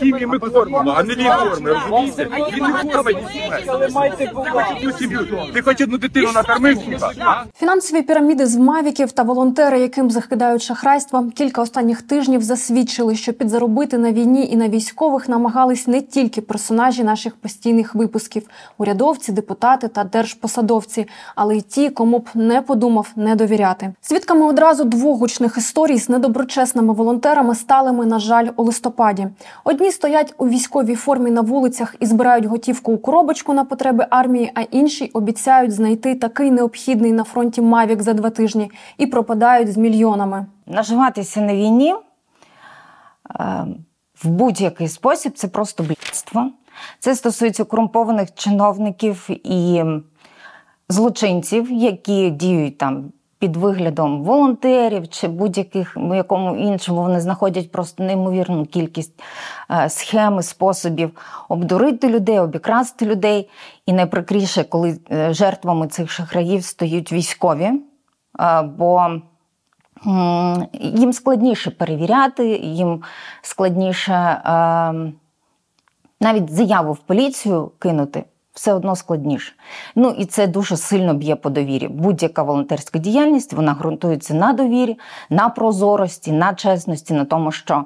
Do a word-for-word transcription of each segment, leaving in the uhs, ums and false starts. Сім'ї ми кормимо, а не лі кормимо, розумієте? Він не кормить і сім'ю. Ти хоч одну дитину накормив, сука? Фінансові піраміди з мавіків та волонтери, яким закидають шахрайства, кілька останніх тижнів засвідчили, що підзаробити на війні і на військових намагались не тільки персонажі наших постійних випусків – урядовці, депутати та держпосадовці, але й ті, кому б не подумав не довіряти. Свідками одразу двох гучних історій з недоброчесними волонтерами стали ми, на жаль, у листопаді. Одні стоять у військовій формі на вулицях і збирають готівку у коробочку на потреби армії, а інші обіцяють знайти такий необхідний на фронті «Мавік» за два тижні і пропадають з мільйонами. Наживатися на війні в будь-який спосіб – це просто блядство. Це стосується корумпованих чиновників і злочинців, які діють там під виглядом волонтерів чи будь-яких, в якому іншому вони знаходять просто неймовірну кількість схем, способів обдурити людей, обікрасти людей. І найприкріше, коли жертвами цих шахраїв стають військові, бо їм складніше перевіряти, їм складніше навіть заяву в поліцію кинути. Все одно складніше. Ну і це дуже сильно б'є по довірі. Будь-яка волонтерська діяльність, вона ґрунтується на довірі, на прозорості, на чесності, на тому, що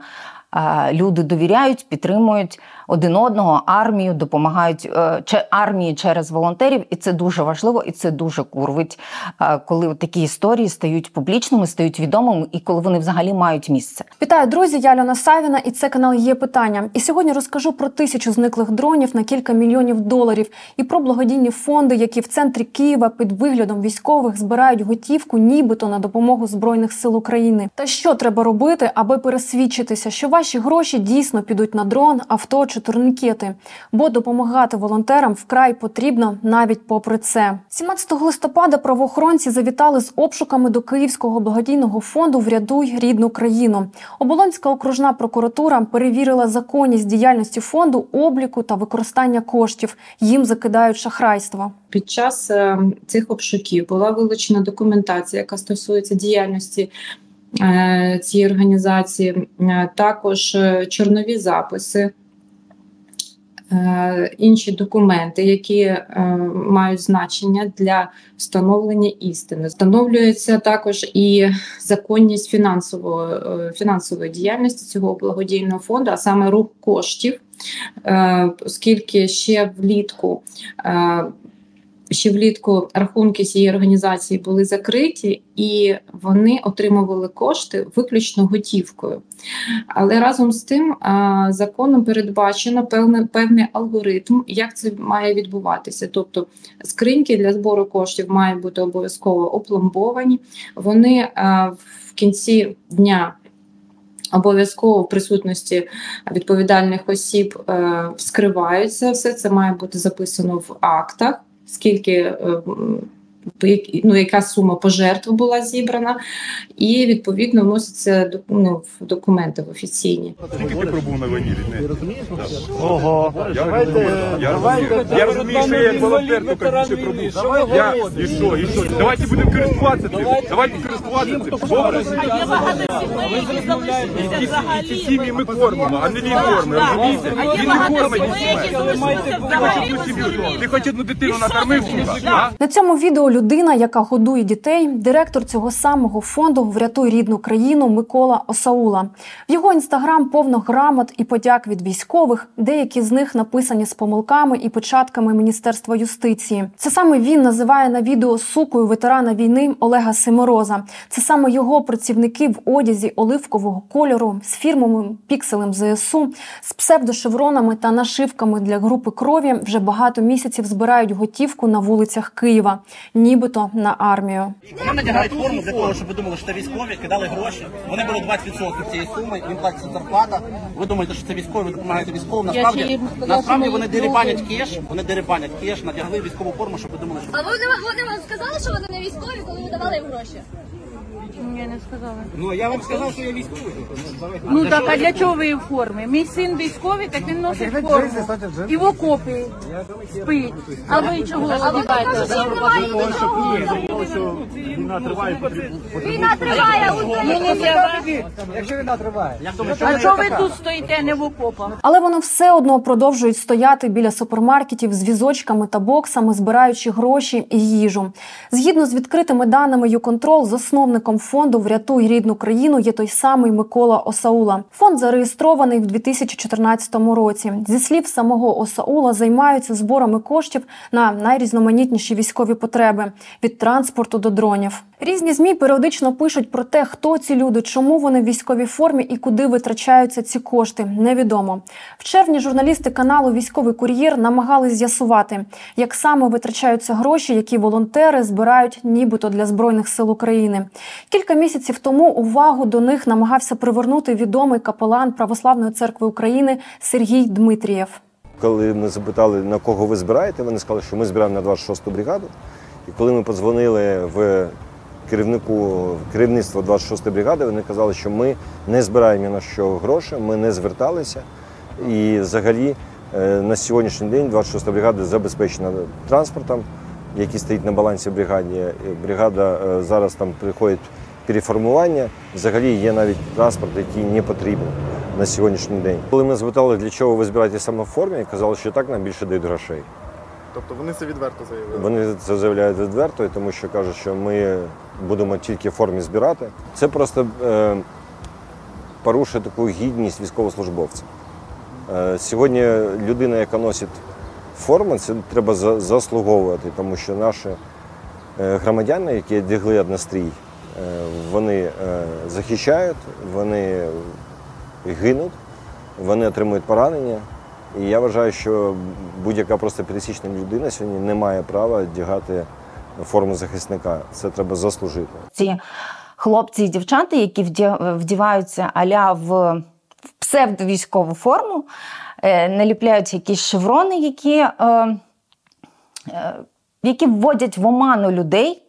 е, люди довіряють, підтримують один одного, армію, допомагають е, че, армії через волонтерів. І це дуже важливо, і це дуже курвить, е, коли такі історії стають публічними, стають відомими, і коли вони взагалі мають місце. Вітаю, друзі, я Олена Савіна, і це канал «Є питання». І сьогодні розкажу про тисячу зниклих дронів на кілька мільйонів доларів, і про благодійні фонди, які в центрі Києва під виглядом військових збирають готівку нібито на допомогу Збройних сил України. Та що треба робити, аби пересвідчитися, що ваші гроші дійсно підуть на дрон, авто чи турнікети, бо допомагати волонтерам вкрай потрібно навіть попри це. сімнадцятого листопада правоохоронці завітали з обшуками до Київського благодійного фонду «Врядуй рідну країну». Оболонська окружна прокуратура перевірила законність діяльності фонду, обліку та використання коштів. Їм закидають шахрайство. Під час цих обшуків була вилучена документація, яка стосується діяльності цієї організації, також чорнові записи, інші документи, які е, мають значення для встановлення істини. Встановлюється також і законність фінансової, е, фінансової діяльності цього благодійного фонду, а саме рух коштів, е, оскільки ще влітку, е, ще влітку рахунки цієї організації були закриті, і вони отримували кошти виключно готівкою. Але разом з тим законом передбачено певний, певний алгоритм, як це має відбуватися. Тобто скриньки для збору коштів мають бути обов'язково опломбовані. Вони в кінці дня обов'язково в присутності відповідальних осіб вскриваються. Все це має бути записано в актах, скільки, ну, яка сума пожертв була зібрана, і відповідно вносяться, ну, в документи в офіційні. Скільки ти пробув на війні? Ти розумієш? Ого. Я розумію, що я волонтер, то краще пробув. І що, і що? Давайте будемо користуватися цим. Давайте користуватися цим. А є багато сімей, які залишилися взагалі. Ці сім'ї ми кормимо, а не лі кормимо, розумієте? Він не кормить сім'ю. Ти хоч одну дитину накормив? На цьому відео людина, яка годує дітей, директор цього самого фонду «Врятуй рідну країну» Микола Осаула. В його інстаграм повно грамот і подяк від військових, деякі з них написані з помилками і печатками Міністерства юстиції. Це саме він називає на відео сукою ветерана війни Олега Симороза. Це саме його працівники в одязі оливкового кольору, з фірмовим «Пікселем зе ес у», з псевдошевронами та нашивками для групи крові вже багато місяців збирають готівку на вулицях Києва, нібито на армію. Вони надягають форму для того, щоб ви думали, що це військові, кидали гроші. Вони беруть двадцять відсотків цієї суми, їм платиться зарплата. Ви думаєте, що це військові, ви допомагаєте військовим. Насправді, насправді вони дерибанять кеш, вони дерибанять кеш, надягли військову форму, щоб ви думали, що... А ви, вони вам сказали, що вони не військові, коли ви давали їм гроші? Мені не сказали. Ну, я вам сказав, що я військовий. Ну, так, а для чого ви в формі? Мій син військовий, так він носить форму. І в окопі спить. А ви чого одягаєте? Війна триває. Війна триває. Якщо війна триває. А чого ви тут стоїте, не в окопах? Але вони все одно продовжують стояти біля супермаркетів з візочками та боксами, збираючи гроші і їжу. Згідно з відкритими даними YouControl, засновником фонду «Врятуй рідну країну» є той самий Микола Осаула. Фонд зареєстрований в дві тисячі чотирнадцятому році. Зі слів самого Осаула, займаються зборами коштів на найрізноманітніші військові потреби – від транспорту до дронів. Різні ЗМІ періодично пишуть про те, хто ці люди, чому вони в військовій формі і куди витрачаються ці кошти – невідомо. В червні журналісти каналу «Військовий кур'єр» намагались з'ясувати, як саме витрачаються гроші, які волонтери збирають нібито для Збройних сил України. Кілька місяців тому увагу до них намагався привернути відомий капелан Православної церкви України Сергій Дмитрієв. Коли ми запитали, на кого ви збираєте, вони сказали, що ми збираємо на двадцять шосту бригаду. І коли ми подзвонили в керівнику керівництва двадцять шостої бригади, вони казали, що ми не збираємо на що гроші, ми не зверталися. І взагалі на сьогоднішній день двадцять шоста бригада забезпечена транспортом, який стоїть на балансі бригади. Бригада зараз там приходить переформування, взагалі є навіть транспорт, який не потрібен на сьогоднішній день. Коли ми запитали, для чого ви збираєте саме в формі, казали, що так нам більше дають грошей. Тобто вони це відверто заявляють? Вони це заявляють відверто, тому що кажуть, що ми будемо тільки в формі збирати. Це просто е, порушує таку гідність військовослужбовця. Е, сьогодні людина, яка носить форму, це треба за, заслуговувати, тому що наші е, громадяни, які одягли однострій, е, вони е, захищають, вони гинуть, вони отримують поранення. І я вважаю, що будь-яка просто пересічна людина сьогодні не має права одягати форму захисника. Це треба заслужити. Ці хлопці і дівчата, які вдіваються а-ля в псевдовійськову форму, наліпляють якісь шеврони, які, які вводять в оману людей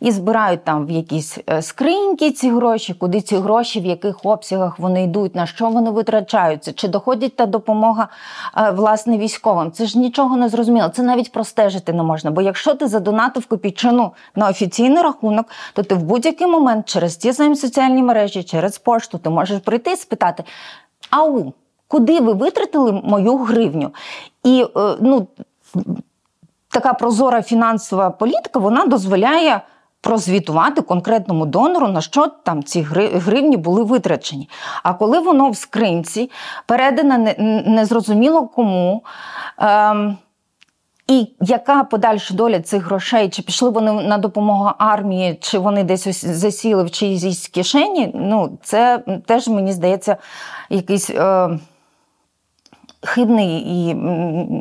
і збирають там в якісь скриньки ці гроші, куди ці гроші, в яких обсягах вони йдуть, на що вони витрачаються, чи доходить та допомога власне військовим. Це ж нічого не зрозуміло, це навіть простежити не можна, бо якщо ти задонатив копійчину на офіційний рахунок, то ти в будь-який момент через ті самі соціальні мережі, через пошту ти можеш прийти і спитати: «Ау, куди ви витратили мою гривню?» І, ну, така прозора фінансова політика, вона дозволяє прозвітувати конкретному донору, на що там ці гривні були витрачені. А коли воно в скринці передано незрозуміло кому, ем, і яка подальша доля цих грошей, чи пішли вони на допомогу армії, чи вони десь засіли в чиїсь кишені, ну, це теж, мені здається, якийсь е, хибний і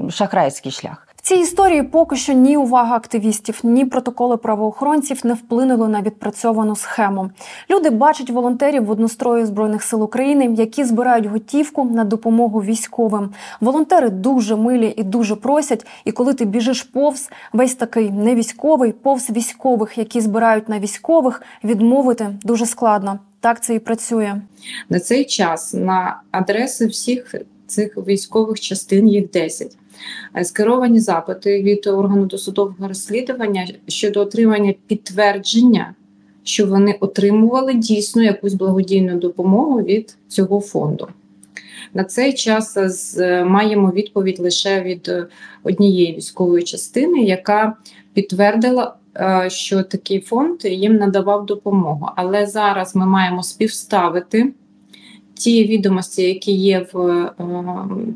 шахрайський шлях. Ці історії поки що ні увага активістів, ні протоколи правоохоронців не вплинули на відпрацьовану схему. Люди бачать волонтерів в однострої Збройних сил України, які збирають готівку на допомогу військовим. Волонтери дуже милі і дуже просять, і коли ти біжиш повз, весь такий невійськовий, повз військових, які збирають на військових, відмовити дуже складно. Так це і працює. На цей час на адреси всіх цих військових частин, їх десять. Скеровані запити від органу досудового розслідування щодо отримання підтвердження, що вони отримували дійсно якусь благодійну допомогу від цього фонду. На цей час маємо відповідь лише від однієї військової частини, яка підтвердила, що такий фонд їм надавав допомогу. Але зараз ми маємо співставити ті відомості, які є в е,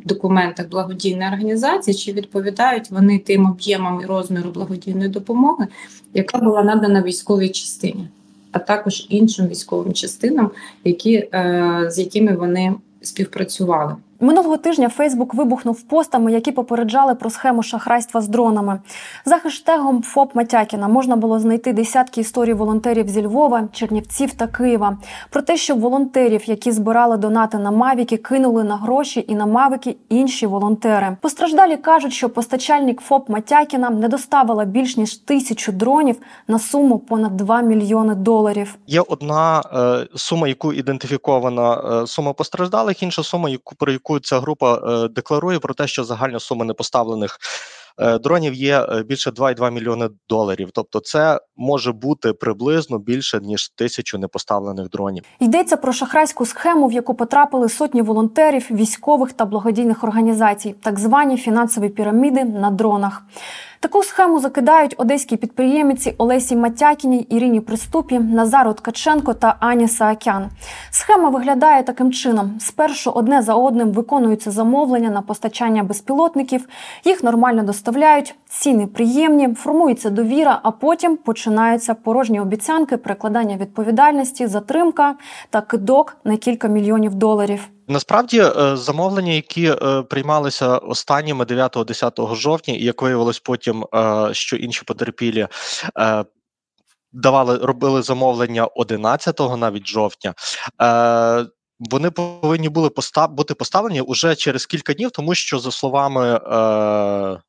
документах благодійної організації, чи відповідають вони тим об'ємам і розміру благодійної допомоги, яка була надана військовій частині, а також іншим військовим частинам, які, е, з якими вони співпрацювали. Минулого тижня Фейсбук вибухнув постами, які попереджали про схему шахрайства з дронами. За хештегом «ФОП Матякіна» можна було знайти десятки історій волонтерів зі Львова, Чернівців та Києва. Про те, що волонтерів, які збирали донати на «Мавіки», кинули на гроші і на «Мавіки» інші волонтери. Постраждалі кажуть, що постачальник «ФОП Матякіна» не доставила більш ніж тисячу дронів на суму понад два мільйони доларів. Є одна е, сума, яку ідентифікована е, сума постраждалих, інша сума, яку, про яку ця група е, декларує про те, що загальна сума непоставлених е, дронів є більше два цілих дві десятих мільйони доларів. Тобто це може бути приблизно більше, ніж тисячу непоставлених дронів. Йдеться про шахрайську схему, в яку потрапили сотні волонтерів, військових та благодійних організацій, так звані фінансові піраміди на дронах. Таку схему закидають одеські підприємці Олесі Матякіній, Ірині Приступі, Назару Ткаченко та Ані Саакян. Схема виглядає таким чином. Спершу одне за одним виконуються замовлення на постачання безпілотників, їх нормально доставляють, ціни приємні, формується довіра, а потім починаються порожні обіцянки, перекладання відповідальності, затримка та кидок на кілька мільйонів доларів. Насправді, замовлення, які приймалися останніми дев'ятого-десятого жовтня, і як виявилось потім, що інші потерпілі давали, робили замовлення одинадцятого навіть жовтня, вони повинні були постав, бути поставлені уже через кілька днів, тому що, за словами е,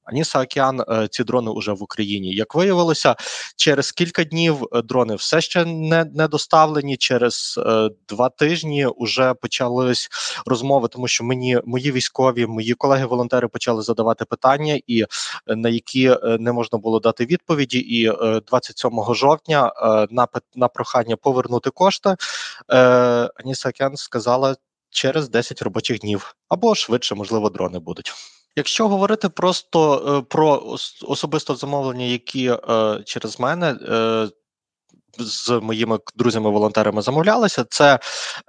Ані Саакян, е, ці дрони вже в Україні. Як виявилося, через кілька днів дрони все ще не, не доставлені, через е, два тижні вже почались розмови, тому що мені, мої військові, мої колеги-волонтери почали задавати питання, і на які не можна було дати відповіді, і е, двадцять сьомого жовтня е, на, на прохання повернути кошти е, Ані Саакян сказала, сказала, через десять робочих днів, або швидше, можливо, дрони будуть. Якщо говорити просто про особисто замовлення, які е, через мене е, з моїми друзями-волонтерами замовлялися, це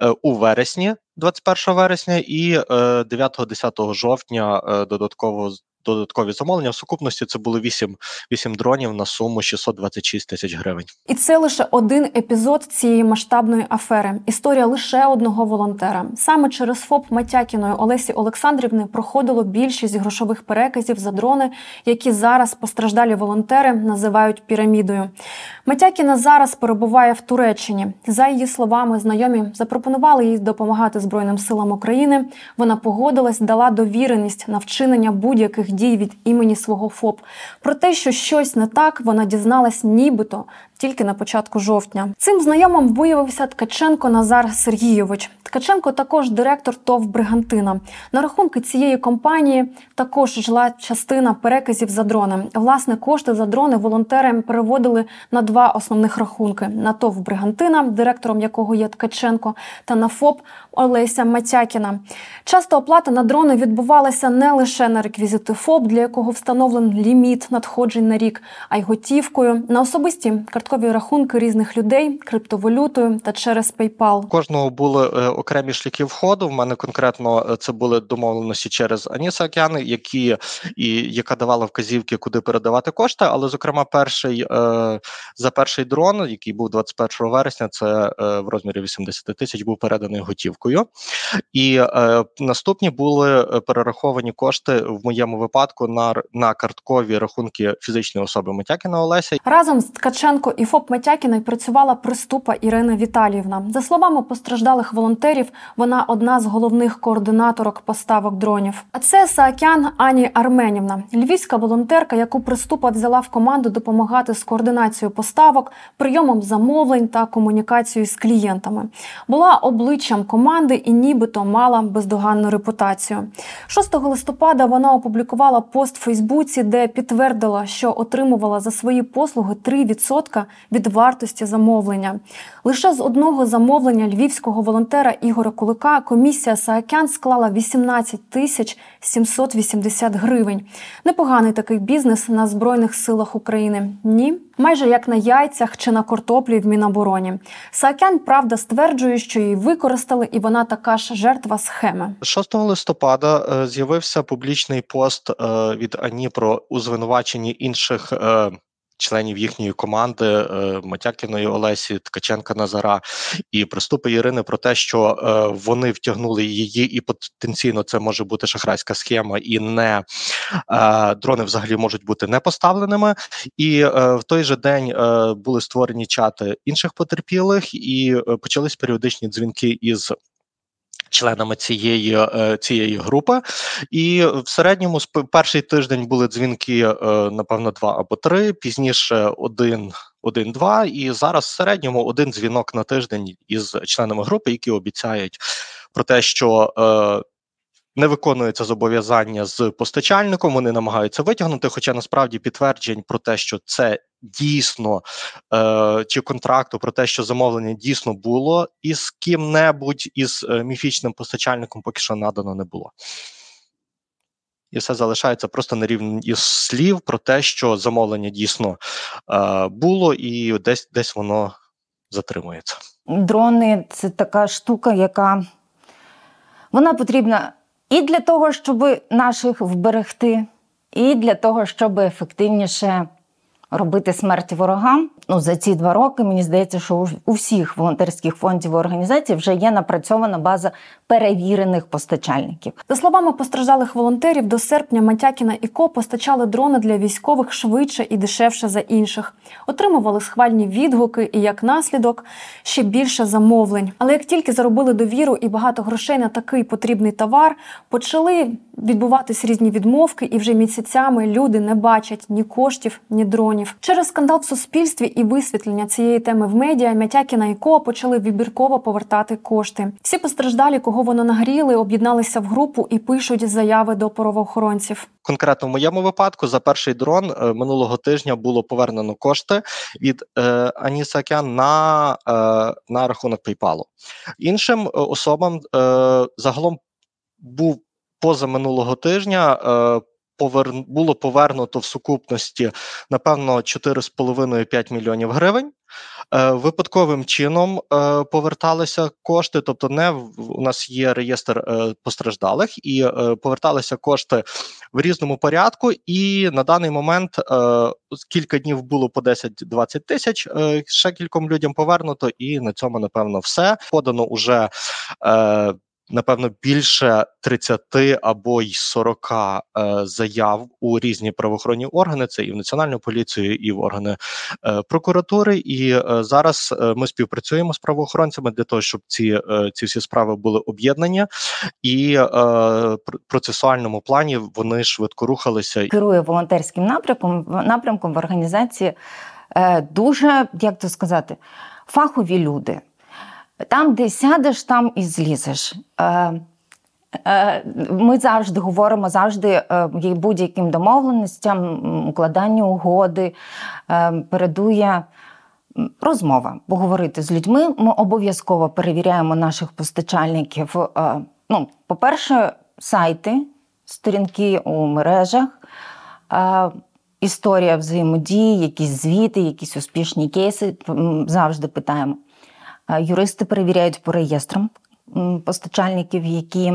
е, у вересні, двадцять першого вересня, і е, дев'ятого-десятого жовтня е, додатково Додаткові замовлення. В сукупності це було вісім дронів на суму шістсот двадцять шість тисяч гривень. І це лише один епізод цієї масштабної афери. Історія лише одного волонтера. Саме через ФОП Матякіної Олесі Олександрівни проходило більшість грошових переказів за дрони, які зараз постраждалі волонтери називають пірамідою. Матякіна зараз перебуває в Туреччині. За її словами, знайомі запропонували їй допомагати Збройним силам України. Вона погодилась, дала довіреність на вчинення будь-яких дій від імені свого ФОП. Про те, що щось не так, вона дізналась нібито тільки на початку жовтня. Цим знайомим виявився Ткаченко Назар Сергійович. Ткаченко також директор ТОВ «Бригантина». На рахунки цієї компанії також йшла частина переказів за дрони. Власне, кошти за дрони волонтери переводили на два основних рахунки. На ТОВ «Бригантина», директором якого є Ткаченко, та на ФОП Олеся Матякіна. Часто оплата на дрони відбувалася не лише на реквізити ФОП, для якого встановлений ліміт надходжень на рік, а й готівкою, на особисті карткові рахунки різних людей, криптовалютою та через PayPal. Кожного були е, окремі шляхи входу. В мене конкретно це були домовленості через Ані Саакян, які і яка давала вказівки, куди передавати кошти. Але, зокрема, перший е, за перший дрон, який був двадцять першого вересня, це е, в розмірі вісімдесят тисяч, був переданий готівкою. І е, наступні були перераховані кошти в моєму випадку на, на карткові рахунки фізичної особи Матякіна Олеся. Разом з Ткаченко і ФОП Матякіна працювала Приступа Ірина Віталіївна. За словами постраждалих волонтерів, вона одна з головних координаторок поставок дронів. А це Саакян Ані Арменівна, львівська волонтерка, яку Приступа взяла в команду допомагати з координацією поставок, прийомом замовлень та комунікацією з клієнтами. Була обличчям команди і нібито мала бездоганну репутацію. шостого листопада вона опублікувала пост в Фейсбуці, де підтвердила, що отримувала за свої послуги три відсотки від вартості замовлення. Лише з одного замовлення львівського волонтера Ігора Кулика комісія Саакян склала вісімнадцять тисяч сімсот вісімдесят гривень. Непоганий такий бізнес на Збройних силах України. Ні? Майже як на яйцях чи на картоплі в Мінобороні. Саакян, правда, стверджує, що її використали, і вона така ж жертва схеми. шостого листопада е, з'явився публічний пост від Ані про у звинуваченні інших е, членів їхньої команди Матякіної Олесі, Ткаченка Назара і Приступи Ірини про те, що вони втягнули її і потенційно це може бути шахрайська схема і не дрони взагалі можуть бути не поставленими. І в той же день були створені чати інших потерпілих і почались періодичні дзвінки із членами цієї, цієї групи. І в середньому перший тиждень були дзвінки, напевно, два або три, пізніше один, один-два, і зараз в середньому один дзвінок на тиждень із членами групи, які обіцяють про те, що не виконується зобов'язання з постачальником, вони намагаються витягнути, хоча насправді підтверджень про те, що це дійсно, е, чи контракту про те, що замовлення дійсно було, із ким-небудь, із міфічним постачальником поки що надано не було. І все залишається просто на рівні із слів про те, що замовлення дійсно е, було і десь, десь воно затримується. Дрони – це така штука, яка вона потрібна і для того, щоб наших вберегти, і для того, щоб ефективніше робити смерть ворогам. Ну, за ці два роки, мені здається, що у всіх волонтерських фондів і організацій вже є напрацьована база перевірених постачальників. За словами постраждалих волонтерів, до серпня Матякіна і Ко постачали дрони для військових швидше і дешевше за інших. Отримували схвальні відгуки і, як наслідок, ще більше замовлень. Але як тільки заробили довіру і багато грошей на такий потрібний товар, почали відбуватись різні відмовки, і вже місяцями люди не бачать ні коштів, ні дронів. Через скандал в суспільстві і висвітлення цієї теми в медіа Матякіна і Ко почали вибірково повертати кошти. Всі постраждалі, кого вони нагріли, об'єдналися в групу і пишуть заяви до правоохоронців. Конкретно в моєму випадку за перший дрон минулого тижня було повернено кошти від е, Ані Саакян на, е, на рахунок PayPal. Іншим особам е, загалом був поза минулого тижня е, було повернуто в сукупності, напевно, чотири з половиною - п'ять мільйонів гривень. Випадковим чином поверталися кошти, тобто не у нас є реєстр постраждалих, і поверталися кошти в різному порядку, і на даний момент кілька днів було по десять-двадцять тисяч, ще кільком людям повернуто, і на цьому, напевно, все. Подано уже, напевно, більше тридцять або й сорок е, заяв у різні правоохоронні органи. Це і в Національну поліцію, і в органи е, прокуратури. І е, зараз е, ми співпрацюємо з правоохоронцями для того, щоб ці, е, ці всі справи були об'єднані. І е, в процесуальному плані вони швидко рухалися. Керує волонтерським напрямком, напрямком в організації е, дуже, як то сказати, фахові люди. Там, де сядеш, там і злізеш. Ми завжди говоримо, завжди будь-яким домовленостям, укладанню угоди передує розмова. Поговорити з людьми. Ми обов'язково перевіряємо наших постачальників. Ну, по-перше, сайти, сторінки у мережах, історія взаємодії, якісь звіти, якісь успішні кейси. Завжди питаємо. Юристи перевіряють по реєстрам постачальників, які,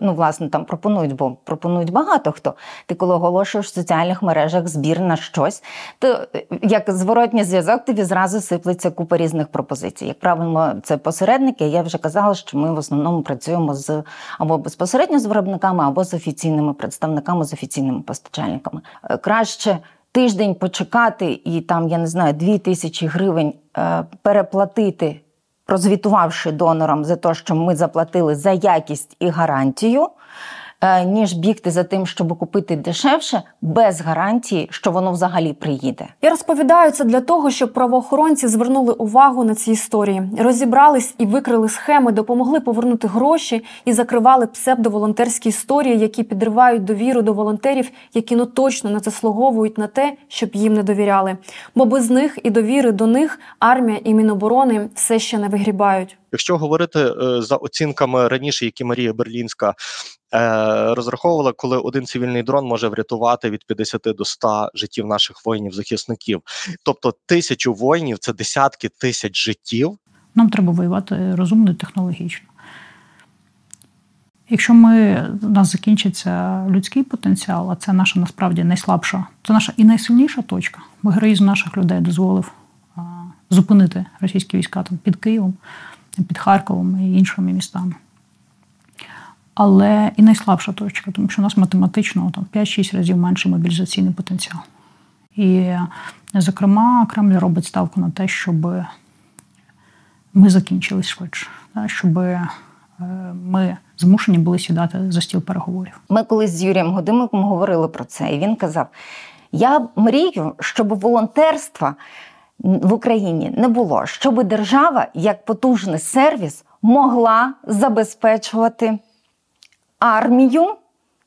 ну, власне, там пропонують, бо пропонують багато хто. Ти коли оголошуєш в соціальних мережах збір на щось, то як зворотній зв'язок тобі зразу сиплеться купа різних пропозицій. Як правило, це посередники. Я вже казала, що ми в основному працюємо з або безпосередньо з виробниками, або з офіційними представниками, з офіційними постачальниками. Краще тиждень почекати і там, я не знаю, дві тисячі гривень е, переплатити, прозвітувавши донорам за те, що ми заплатили за якість і гарантію, е, ніж бігти за тим, щоб купити дешевше, без гарантії, що воно взагалі приїде. Я розповідаю це для того, щоб правоохоронці звернули увагу на ці історії, розібрались і викрили схеми, допомогли повернути гроші і закривали псевдоволонтерські історії, які підривають довіру до волонтерів, які ну точно не заслуговують на те, щоб їм не довіряли. Бо без них і довіри до них армія і Міноборони все ще не вигрібають. Якщо говорити за оцінками раніше, які Марія Берлінська розраховувала, коли один цивільний дрон може врятувати від п'ятдесяти до ста життів наших воїнів-захисників. Тобто тисячу воїнів – це десятки тисяч життів. Нам треба воювати розумно і технологічно. Якщо ми, у нас закінчиться людський потенціал, а це наша насправді найслабша, це наша і найсильніша точка, бо героїзм наших людей дозволив а, зупинити російські війська там, під Києвом, під Харковом і іншими містами. Але і найслабша точка, тому що у нас математично там, п'ять-шість разів менший мобілізаційний потенціал. І, зокрема, Кремль робить ставку на те, щоб ми закінчились швидше, да, щоб ми змушені були сідати за стіл переговорів. Ми колись з Юрієм Гудимовим говорили про це, і він казав, я мрію, щоб волонтерства в Україні не було, щоб держава, як потужний сервіс, могла забезпечувати армію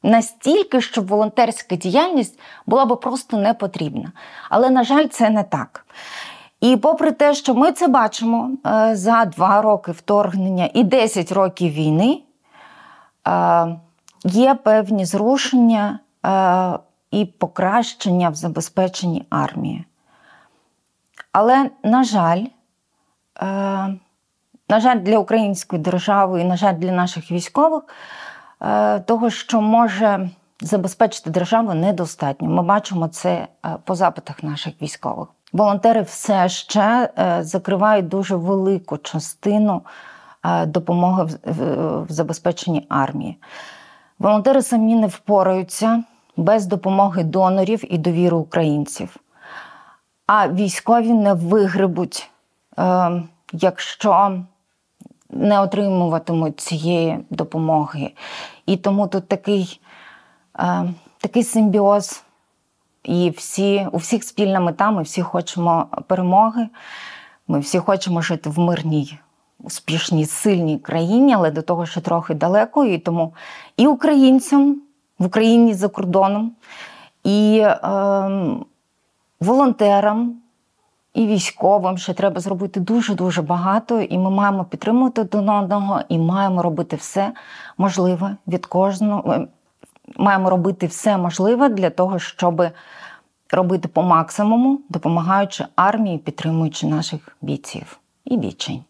настільки, щоб волонтерська діяльність була би просто не потрібна. Але, на жаль, це не так. І попри те, що ми це бачимо за два роки вторгнення і десять років війни, є певні зрушення і покращення в забезпеченні армії. Але, на жаль, на жаль, для української держави і, на жаль, для наших військових, того, що може забезпечити держава, недостатньо. Ми бачимо це по запитах наших військових. Волонтери все ще закривають дуже велику частину допомоги в забезпеченні армії. Волонтери самі не впораються без допомоги донорів і довіри українців. А військові не вигребуть, якщо не отримуватимуть цієї допомоги. І тому тут такий, такий симбіоз. І всі, у всіх спільна мета, ми всі хочемо перемоги, ми всі хочемо жити в мирній, успішній, сильній країні, але до того, що трохи далеко. І тому і українцям, в Україні за кордоном, і е, волонтерам, і військовим ще треба зробити дуже-дуже багато. І ми маємо підтримувати один одного, і маємо робити все можливе від кожного. Маємо робити все можливе для того, щоб робити по максимуму, допомагаючи армії, підтримуючи наших бійців і бійчинь.